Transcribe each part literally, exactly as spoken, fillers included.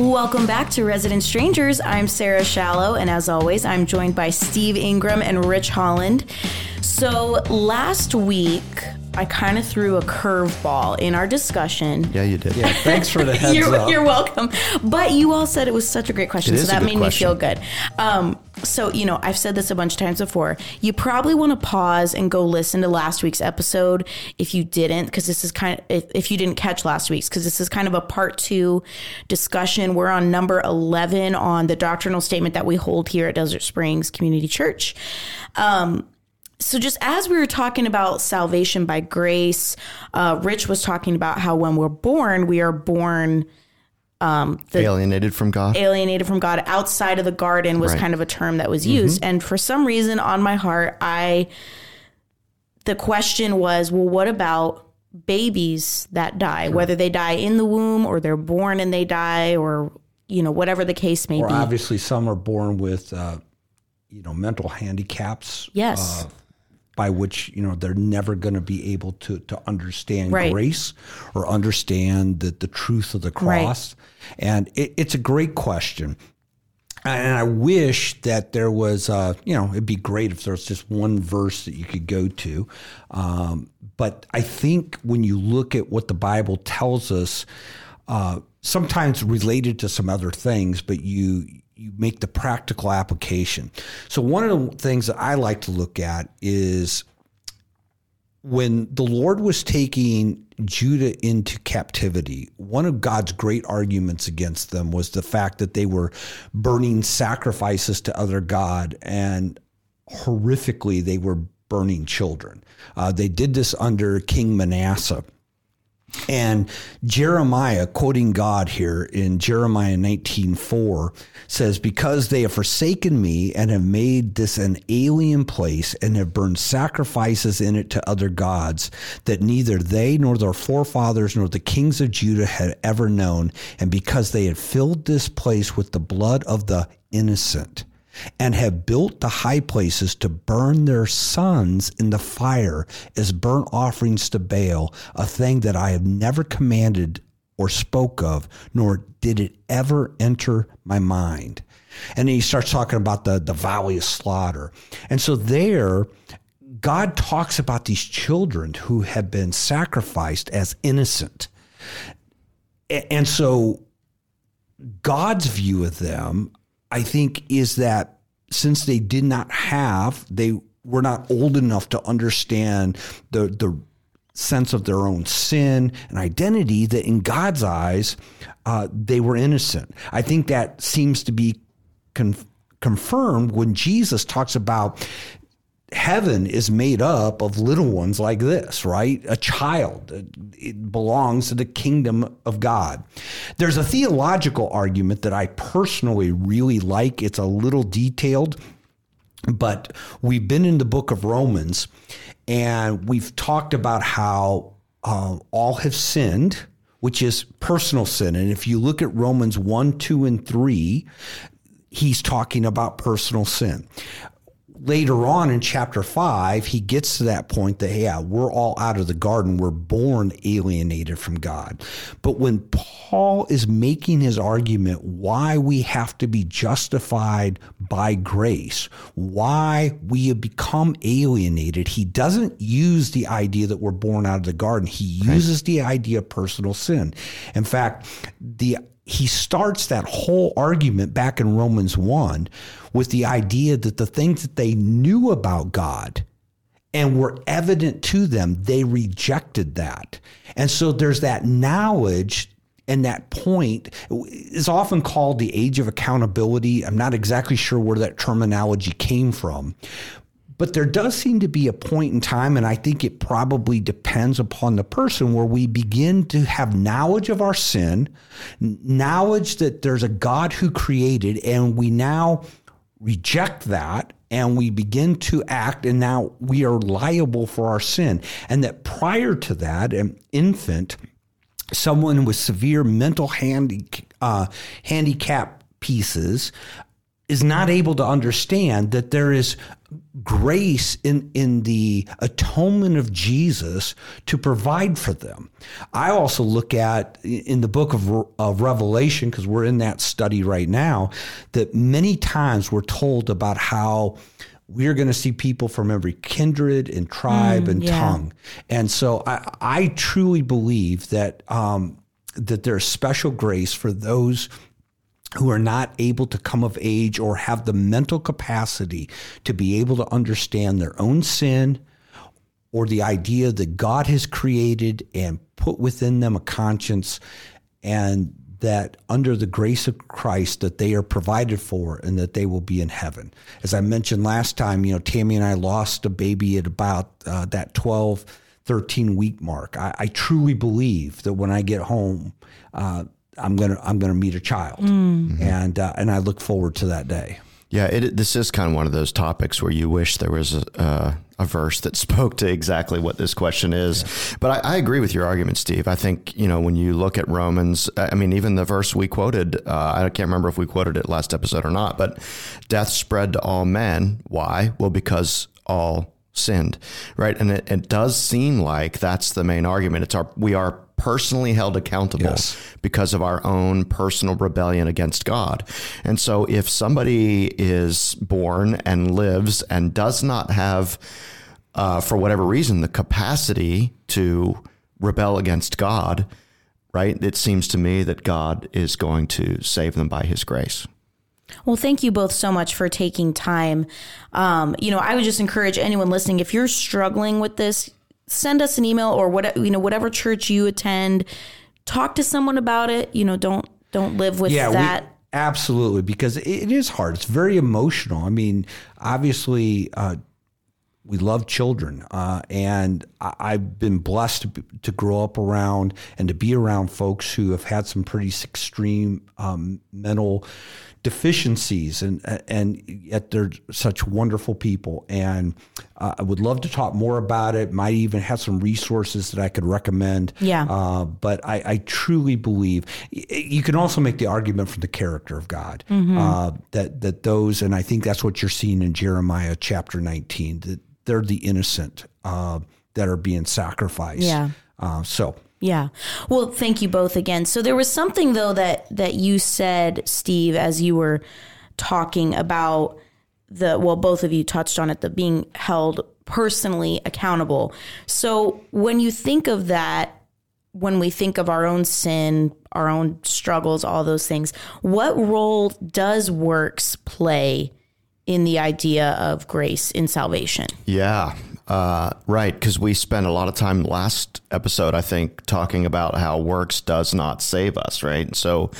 Welcome back to Resident Strangers. I'm Sarah Shallow, and as always, I'm joined by Steve Ingram and Rich Holland. So last week, I kind of threw a curveball in our discussion. Yeah, you did. Yeah, thanks for the heads you're, up. You're welcome. But you all said it was such a great question, so that made question. me feel good. Um, so, you know, I've said this a bunch of times before. You probably want to pause and go listen to last week's episode if you didn't, because this is kind of, if, if you didn't catch last week's, because this is kind of a part two discussion. We're on number eleven on the doctrinal statement that we hold here at Desert Springs Community Church. Um, So just as we were talking about salvation by grace, uh, Rich was talking about how when we're born, we are born um, the alienated from God. Alienated from God outside of the garden was right. kind of a term that was used. Mm-hmm. And for some reason on my heart, I the question was, well, what about babies that die, sure. whether they die in the womb or they're born and they die or, you know, whatever the case may or be. Obviously, some are born with, uh, you know, mental handicaps. Yes. Uh, by which, you know, they're never going to be able to to understand right. grace or understand the, the truth of the cross. Right. And it, it's a great question. And I wish that there was, uh, you know, it'd be great if there's just one verse that you could go to. Um, but I think when you look at what the Bible tells us, uh, sometimes related to some other things, but you you make the practical application. So one of the things that I like to look at is when the Lord was taking Judah into captivity, one of God's great arguments against them was the fact that they were burning sacrifices to other gods, and horrifically they were burning children. Uh, they did this under King Manasseh. And Jeremiah, quoting God here in Jeremiah nineteen four, says, "Because they have forsaken me and have made this an alien place and have burned sacrifices in it to other gods that neither they nor their forefathers nor the kings of Judah had ever known, and because they had filled this place with the blood of the innocent and have built the high places to burn their sons in the fire as burnt offerings to Baal, a thing that I have never commanded or spoke of, nor did it ever enter my mind." And then he starts talking about the, the valley of slaughter. And so there, God talks about these children who have been sacrificed as innocent. And so God's view of them, I think, is that since they did not have, they were not old enough to understand the the sense of their own sin and identity, that in God's eyes, uh, they were innocent. I think that seems to be con- confirmed when Jesus talks about heaven is made up of little ones like this, right? A child. It belongs to the kingdom of God. There's a theological argument that I personally really like. It's a little detailed, but we've been in the book of Romans, and we've talked about how um, all have sinned, which is personal sin. And if you look at Romans one, two, and three, he's talking about personal sin. Later on in chapter five, he gets to that point that, yeah, we're all out of the garden. We're born alienated from God. But when Paul is making his argument why we have to be justified by grace, why we have become alienated, he doesn't use the idea that we're born out of the garden. He uses right. the idea of personal sin. In fact, the He starts that whole argument back in Romans one with the idea that the things that they knew about God and were evident to them, they rejected that. And so there's that knowledge, and that point is often called the age of accountability. I'm not exactly sure where that terminology came from, but there does seem to be a point in time, and I think it probably depends upon the person, where we begin to have knowledge of our sin, knowledge that there's a God who created, and we now reject that, and we begin to act, and now we are liable for our sin. And that prior to that, an infant, someone with severe mental handi- uh, handicap pieces, is not able to understand that there is grace in, in the atonement of Jesus to provide for them. I also look at in the book of, of Revelation, because we're in that study right now, that many times we're told about how we're going to see people from every kindred and tribe mm, and yeah. tongue. And so I, I truly believe that, um, that there's special grace for those who are not able to come of age or have the mental capacity to be able to understand their own sin or the idea that God has created and put within them a conscience, and that under the grace of Christ that they are provided for and that they will be in heaven. As I mentioned last time, you know, Tammy and I lost a baby at about uh, that twelve, thirteen week mark. I, I truly believe that when I get home, uh, I'm going to, I'm going to meet a child. Mm. And, uh, and I look forward to that day. Yeah. It, this is kind of one of those topics where you wish there was a, uh, a verse that spoke to exactly what this question is. Yeah. But I, I agree with your argument, Steve. I think, you know, when you look at Romans, I mean, even the verse we quoted, uh, I can't remember if we quoted it last episode or not, but death spread to all men. Why? Well, because all sinned. Right. And it, it does seem like that's the main argument. It's our, we are personally held accountable yes. because of our own personal rebellion against God. And so if somebody is born and lives and does not have, uh, for whatever reason, the capacity to rebel against God, right? It seems to me that God is going to save them by his grace. Well, thank you both so much for taking time. Um, you know, I would just encourage anyone listening, if you're struggling with this, send us an email or what, you know, whatever church you attend, talk to someone about it. You know, don't, don't live with yeah, that. We, absolutely. Because it is hard. It's very emotional. I mean, obviously, uh, we love children. Uh, and I, I've been blessed to, to grow up around and to be around folks who have had some pretty extreme, um, mental deficiencies, and, and yet they're such wonderful people. And uh, I would love to talk more about it. Might even have some resources that I could recommend. Yeah. Uh, but I, I truly believe you can also make the argument from the character of God mm-hmm. uh, that, that those, and I think that's what you're seeing in Jeremiah chapter nineteen, that they're the innocent uh, that are being sacrificed. Yeah. Uh, so Yeah. Well, thank you both again. So there was something, though, that, that you said, Steve, as you were talking about the, well, both of you touched on it, the being held personally accountable. So when you think of that, when we think of our own sin, our own struggles, all those things, what role does works play in the idea of grace in salvation? Yeah. Uh, right, because we spent a lot of time last episode, I think, talking about how works does not save us, right? So,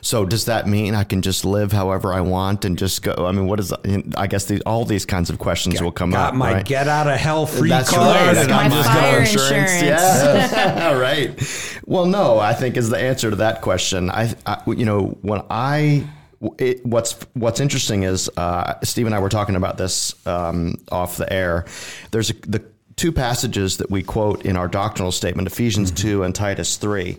so does that mean I can just live however I want and just go? I mean, what is? I guess these, all these kinds of questions got, will come got up. Got my right? get out of hell free card. That's right. That's my just fire insurance. insurance. Yeah. All right. Well, no, I think is the answer to that question. I, I you know, when I. It, what's what's interesting is uh, Steve and I were talking about this um, off the air. There's a, the two passages that we quote in our doctrinal statement, Ephesians mm-hmm. two and Titus three.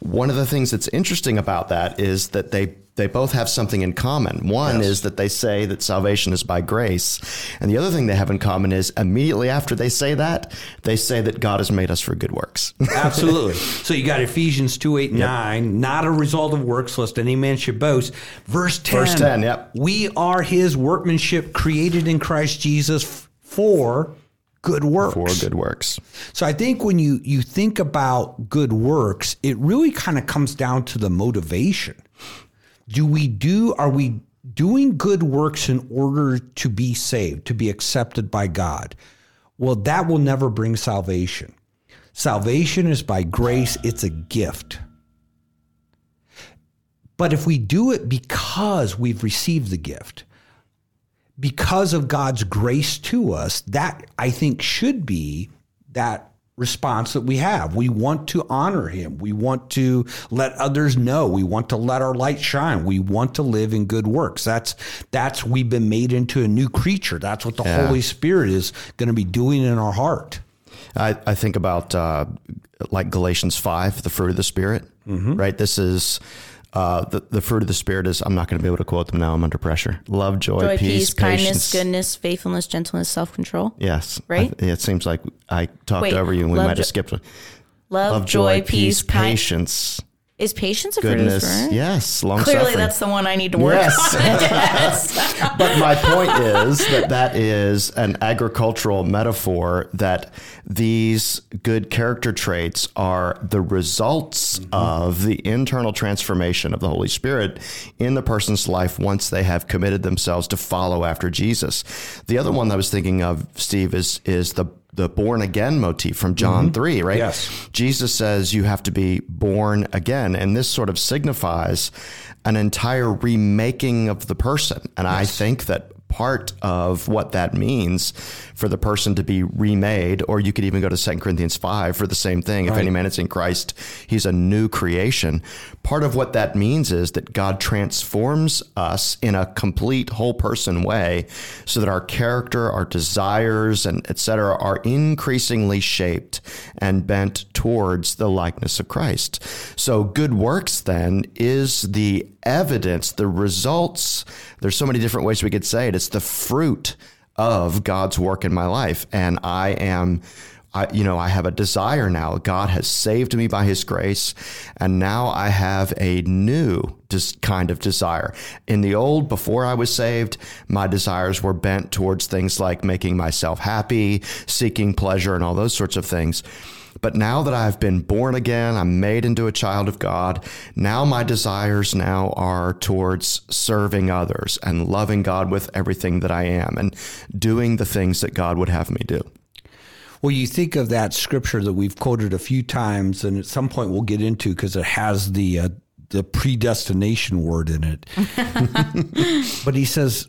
One of the things that's interesting about that is that they they both have something in common. One yes. is that they say that salvation is by grace. And the other thing they have in common is immediately after they say that, they say that God has made us for good works. Absolutely. So you got Ephesians two, eight, yep. nine, not a result of works, lest any man should boast. Verse ten. Verse ten, yep. We are his workmanship created in Christ Jesus for good works. For good works. So I think when you, you think about good works, it really kind of comes down to the motivation. Do we do, are we doing good works in order to be saved, to be accepted by God? Well, that will never bring salvation. Salvation is by grace. It's a gift. But if we do it because we've received the gift, because of God's grace to us, that I think should be that response that we have. We want to honor him. We want to let others know. We want to let our light shine. We want to live in good works. That's, that's, we've been made into a new creature. That's what the yeah. Holy Spirit is going to be doing in our heart. I, I think about, uh, like Galatians five, the fruit of the Spirit, mm-hmm. right? This is, Uh, the, the fruit of the Spirit is, I'm not going to be able to quote them now. I'm under pressure. Love, joy, joy peace, peace, kindness, patience. Goodness, faithfulness, gentleness, self-control. Yes. Right? I, it seems like I talked Wait, over you and we might jo- have skipped one. Love, love joy, joy, peace, patience. Kind- Is patience a fruit of the Spirit? Yes. Long Clearly suffering. That's the one I need to work yes. on. Yes. But my point is that that is an agricultural metaphor, that these good character traits are the results mm-hmm. of the internal transformation of the Holy Spirit in the person's life once they have committed themselves to follow after Jesus. The other one that I was thinking of, Steve, is is the the born again motif from John mm-hmm. three, right? Yes. Jesus says you have to be born again. And this sort of signifies an entire remaking of the person. And yes. I think that part of what that means for the person to be remade, or you could even go to Second Corinthians five for the same thing. Right. If any man is in Christ, he's a new creation. Part of what that means is that God transforms us in a complete whole person way so that our character, our desires, and et cetera, are increasingly shaped and bent towards the likeness of Christ. So good works then is the evidence, the results. There's so many different ways we could say it. It's the fruit of God's work in my life. And I am, I, you know, I have a desire now. God has saved me by his grace. And now I have a new just kind of desire. In the old, before I was saved, my desires were bent towards things like making myself happy, seeking pleasure, and all those sorts of things. But now that I've been born again, I'm made into a child of God. Now my desires now are towards serving others and loving God with everything that I am and doing the things that God would have me do. Well, you think of that scripture that we've quoted a few times, and at some point we'll get into because it has the uh, the predestination word in it. But he says,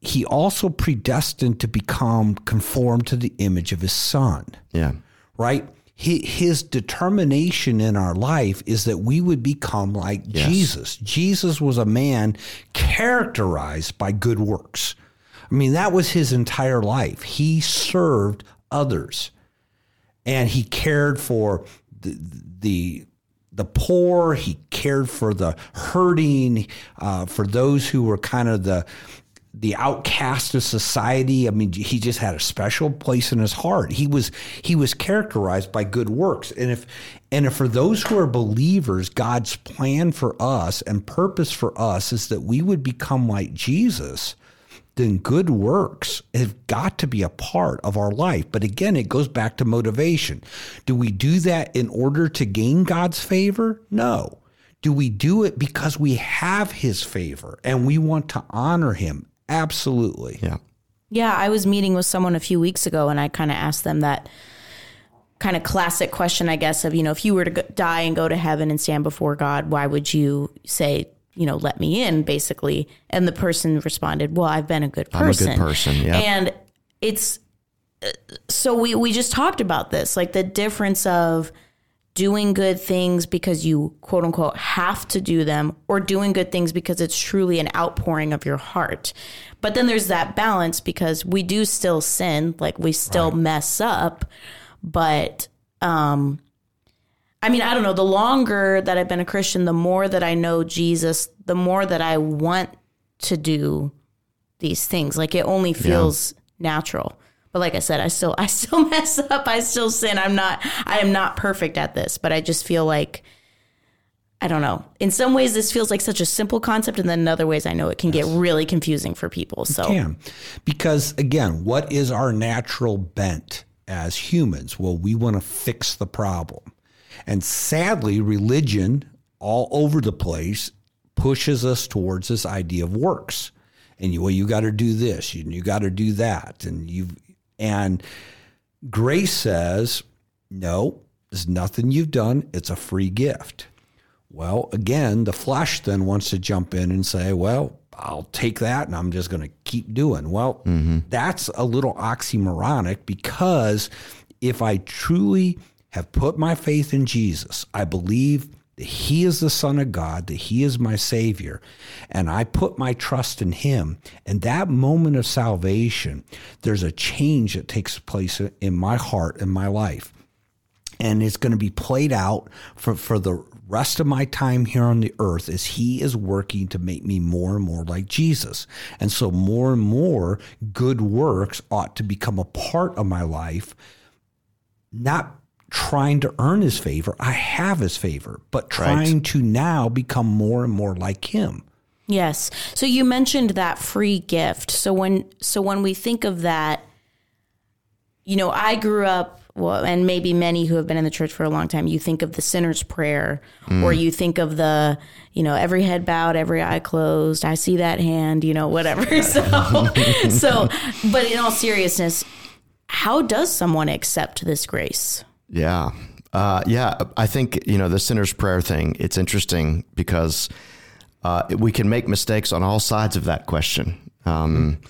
he also predestined to become conformed to the image of his son. Yeah. Right? His determination in our life is that we would become like yes. Jesus. Jesus was a man characterized by good works. I mean, that was his entire life. He served others, and he cared for the the, the poor. He cared for the hurting, uh, for those who were kind of the the outcast of society. I mean, he just had a special place in his heart. He was he was characterized by good works. And if and if for those who are believers, God's plan for us and purpose for us is that we would become like Jesus, then good works have got to be a part of our life. But again, it goes back to motivation. Do we do that in order to gain God's favor? No. Do we do it because we have his favor and we want to honor him? Absolutely. Yeah. Yeah. I was meeting with someone a few weeks ago, and I kind of asked them that kind of classic question, I guess, of, you know, if you were to go, die and go to heaven and stand before God, why would you say, you know, let me in, basically? And the person responded, well, I've been a good person. I'm a good person. Yeah. And it's, so we, we just talked about this, like the difference of doing good things because you, quote unquote, have to do them, or doing good things because it's truly an outpouring of your heart. But then there's that balance, because we do still sin, like we still right. mess up. But um, I mean, I don't know, the longer that I've been a Christian, the more that I know Jesus, the more that I want to do these things. Like it only feels yeah. natural. But like I said, I still I still mess up. I still sin. I'm not I am not perfect at this, but I just feel like, I don't know. In some ways, this feels like such a simple concept, and then in other ways, I know it can yes. get really confusing for people. So it can. Because again, what is our natural bent as humans? Well, we want to fix the problem. And sadly, religion all over the place pushes us towards this idea of works. And you, well, you got to do this, and you got to do that, and you've And grace says, no, there's nothing you've done. It's a free gift. Well, again, the flesh then wants to jump in and say, well, I'll take that and I'm just going to keep doing. Well, mm-hmm. that's a little oxymoronic, because if I truly have put my faith in Jesus, I believe that he is the Son of God, that he is my Savior, and I put my trust in him. And that moment of salvation, there's a change that takes place in my heart and my life. And it's going to be played out for, for the rest of my time here on the earth is he is working to make me more and more like Jesus. And so more and more good works ought to become a part of my life, not trying to earn his favor. I have his favor, but trying right. to now become more and more like him. Yes. So you mentioned that free gift. So when, so when we think of that, you know, I grew up, well, and maybe many who have been in the church for a long time, you think of the sinner's prayer mm. or you think of the, you know, every head bowed, every eye closed. I see that hand, you know, whatever. So, so, but in all seriousness, how does someone accept this grace? Yeah. Uh, yeah. I think, you know, the sinner's prayer thing, it's interesting because uh, we can make mistakes on all sides of that question. Um mm-hmm.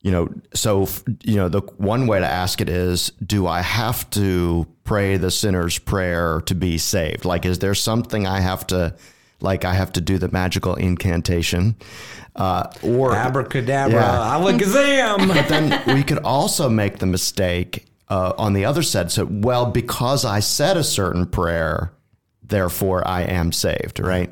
You know, so, you know, the one way to ask it is, do I have to pray the sinner's prayer to be saved? Like, is there something I have to, like, I have to do the magical incantation uh, or abracadabra, yeah. alakazam. But then we could also make the mistake uh, on the other side. So, well, because I said a certain prayer, therefore I am saved, right?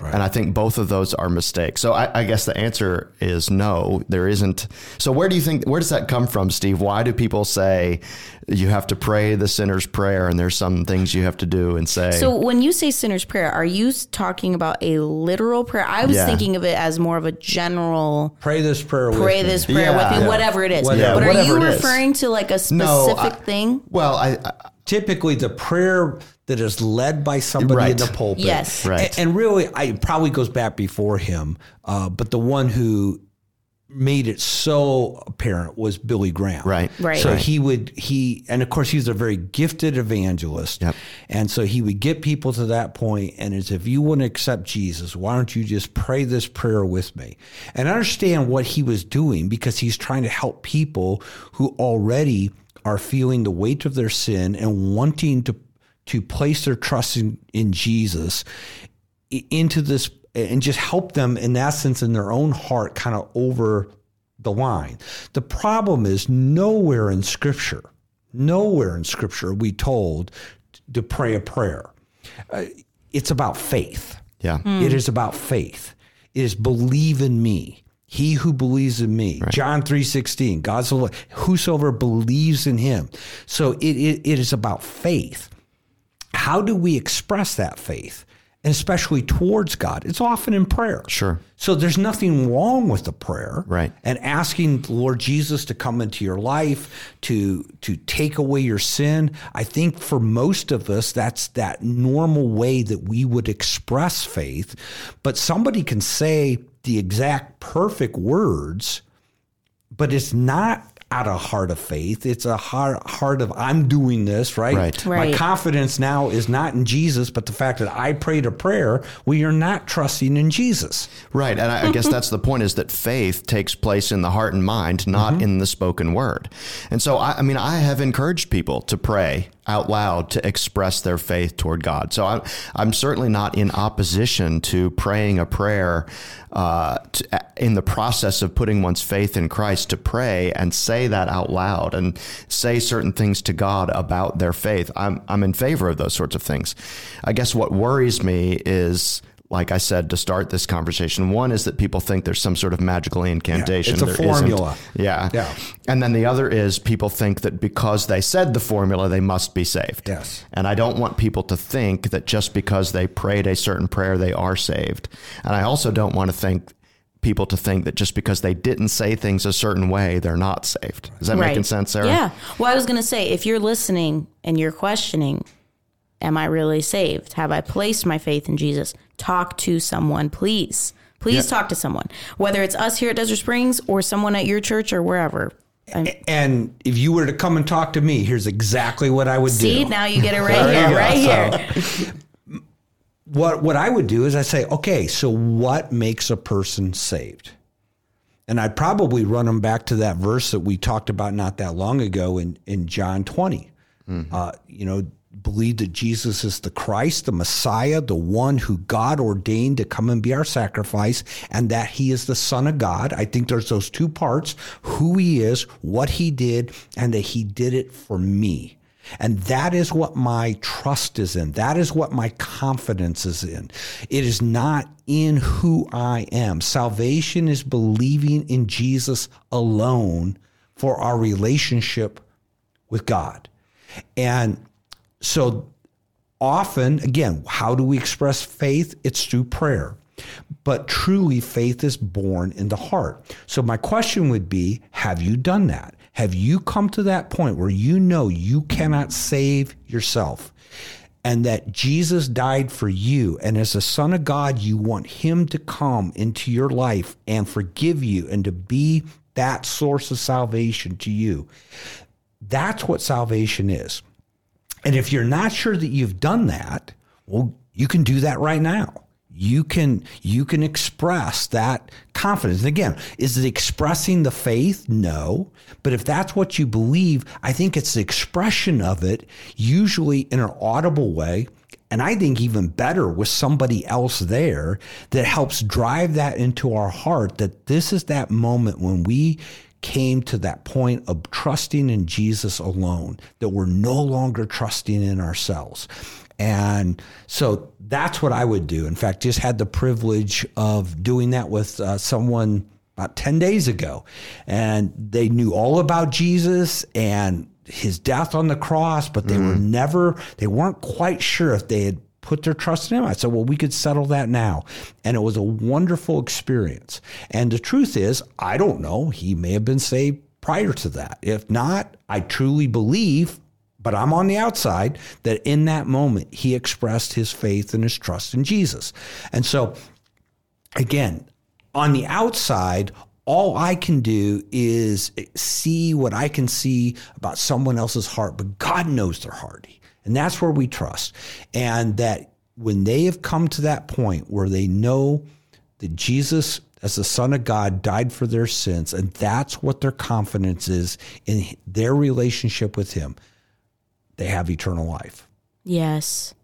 Right. And I think both of those are mistakes. So I, I guess the answer is no, there isn't. So where do you think, where does that come from, Steve? Why do people say you have to pray the sinner's prayer and there's some things you have to do and say? So when you say sinner's prayer, are you talking about a literal prayer? I was yeah. thinking of it as more of a general. Pray this prayer with Pray this prayer yeah. with me, yeah. whatever it is. Whatever. Yeah, but are you referring is. to like a specific no, I, thing? Well, I, I typically the prayer that is led by somebody right. in the pulpit. Yes. Right. And, and really, I, it probably goes back before him, uh, but the one who made it so apparent was Billy Graham. Right. Right. So right. he would, he, and of course, he's a very gifted evangelist. Yep. And so he would get people to that point, and it's, if you want to accept Jesus, why don't you just pray this prayer with me? And I understand what he was doing because he's trying to help people who already are feeling the weight of their sin and wanting to to place their trust in, in Jesus into this and just help them in essence in their own heart kind of over the line. The problem is nowhere in Scripture, nowhere in Scripture are we told to pray a prayer. Uh, it's about faith. Yeah, mm. It is about faith. It is believe in me. He who believes in me, right. John three sixteen, God's the Lord, whosoever believes in him. So it, it it is about faith. How do we express that faith, and especially towards God? It's often in prayer. Sure. So there's nothing wrong with the prayer, right? And asking the Lord Jesus to come into your life to to take away your sin. I think for most of us, that's that normal way that we would express faith. But somebody can say the exact perfect words, but it's not out of heart of faith. It's a heart, heart of I'm doing this, right? Right. Right. My confidence now is not in Jesus, but the fact that I prayed a prayer, well, you're not trusting in Jesus. Right. And I, I guess that's the point, is that faith takes place in the heart and mind, not mm-hmm. in the spoken word. And so, I, I mean, I have encouraged people to pray out loud to express their faith toward God. So I'm, I'm certainly not in opposition to praying a prayer uh, to, in the process of putting one's faith in Christ, to pray and say that out loud and say certain things to God about their faith. I'm, I'm in favor of those sorts of things. I guess what worries me is, like I said, to start this conversation, one is that people think there's some sort of magical incantation. Yeah, it's a there formula. Yeah. yeah. And then the other is people think that because they said the formula, they must be saved. Yes. And I don't want people to think that just because they prayed a certain prayer, they are saved. And I also don't want to think people to think that just because they didn't say things a certain way, they're not saved. Is that right. making sense, Sarah? Yeah. Well, I was going to say, if you're listening and you're questioning, am I really saved? Have I placed my faith in Jesus? Talk to someone, please. Please yeah. talk to someone, whether it's us here at Desert Springs or someone at your church or wherever. I'm, and if you were to come and talk to me, here's exactly what I would see, do. See, now you get it right here, right here. So, what, what I would do is I say, okay, so what makes a person saved? And I'd probably run them back to that verse that we talked about not that long ago in, in John twenty. Mm-hmm. Uh, you know, believe that Jesus is the Christ, the Messiah, the one who God ordained to come and be our sacrifice, and that he is the Son of God. I think there's those two parts, who he is, what he did, and that he did it for me. And that is what my trust is in. That is what my confidence is in. It is not in who I am. Salvation is believing in Jesus alone for our relationship with God. And so often, again, how do we express faith? It's through prayer. But truly, faith is born in the heart. So my question would be, have you done that? Have you come to that point where you know you cannot save yourself and that Jesus died for you? And as the Son of God, you want him to come into your life and forgive you and to be that source of salvation to you. That's what salvation is. And if you're not sure that you've done that, well, you can do that right now. You can you can express that confidence. And again, is it expressing the faith? No. But if that's what you believe, I think it's the expression of it, usually in an audible way, and I think even better with somebody else there that helps drive that into our heart, that this is that moment when we came to that point of trusting in Jesus alone, that we're no longer trusting in ourselves. And so that's what I would do. In fact, just had the privilege of doing that with uh, someone about ten days ago. And they knew all about Jesus and his death on the cross, but they mm-hmm. were never, they weren't quite sure if they had put their trust in him. I said, well, we could settle that now. And it was a wonderful experience. And the truth is, I don't know. He may have been saved prior to that. If not, I truly believe, but I'm on the outside, that in that moment, he expressed his faith and his trust in Jesus. And so, again, on the outside, all I can do is see what I can see about someone else's heart, but God knows their heart. And that's where we trust. And that when they have come to that point where they know that Jesus as the Son of God died for their sins, and that's what their confidence is in their relationship with him, they have eternal life. Yes.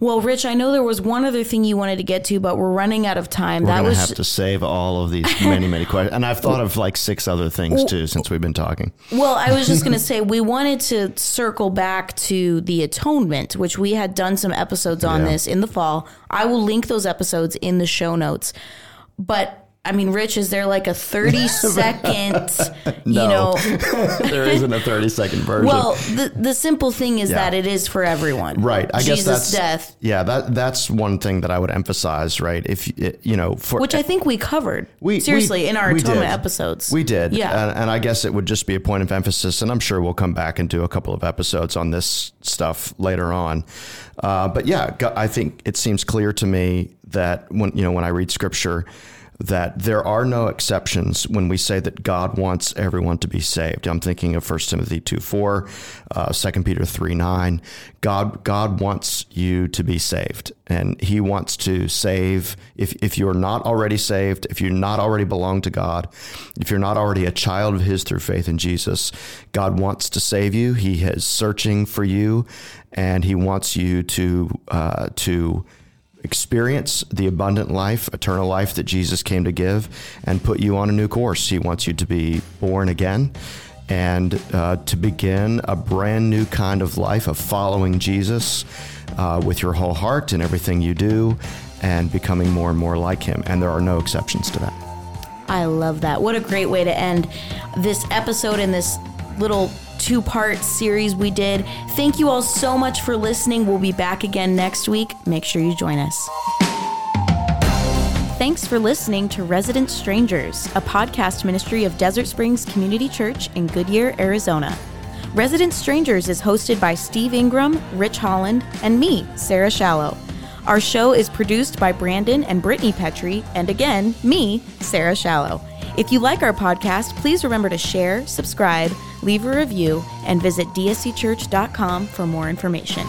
Well, Rich, I know there was one other thing you wanted to get to, but we're running out of time. We're that was have to save all of these many, many questions. And I've thought of like six other things too, since we've been talking. Well, I was just going to say, we wanted to circle back to the atonement, which we had done some episodes on yeah. this in the fall. I will link those episodes in the show notes. But I mean, Rich, is there like a thirty second, you know? There isn't a thirty second version. Well, the, the simple thing is yeah. that it is for everyone. Right. I Jesus' guess that's, death. Yeah, that that's one thing that I would emphasize, right? If, you know, for. Which I think we covered. We Seriously, we, in our atonement episodes. We did. Yeah. And, and I guess it would just be a point of emphasis. And I'm sure we'll come back and do a couple of episodes on this stuff later on. Uh, but yeah, I think it seems clear to me that when, you know, when I read scripture, that there are no exceptions when we say that God wants everyone to be saved. I'm thinking of First Timothy two four, uh, Second Peter three nine. God, God wants you to be saved, and he wants to save. If, if you're not already saved, if you're not already belong to God, if you're not already a child of his through faith in Jesus, God wants to save you. He is searching for you, and he wants you to, uh, to, experience the abundant life, eternal life that Jesus came to give, and put you on a new course. He wants you to be born again and uh, to begin a brand new kind of life of following Jesus uh, with your whole heart and everything you do, and becoming more and more like him. And there are no exceptions to that. I love that. What a great way to end this episode in this little two-part series we did. Thank you all so much for listening. We'll be back again next week. Make sure you join us. Thanks for listening to Resident Strangers, a podcast ministry of Desert Springs Community Church in Goodyear, Arizona. Resident Strangers is hosted by Steve Ingram, Rich Holland, and me, Sarah Shallow. Our show is produced by Brandon and Brittany Petrie, and again, me, Sarah Shallow. If you like our podcast, please remember to share, subscribe, leave a review, and visit d s c church dot com for more information.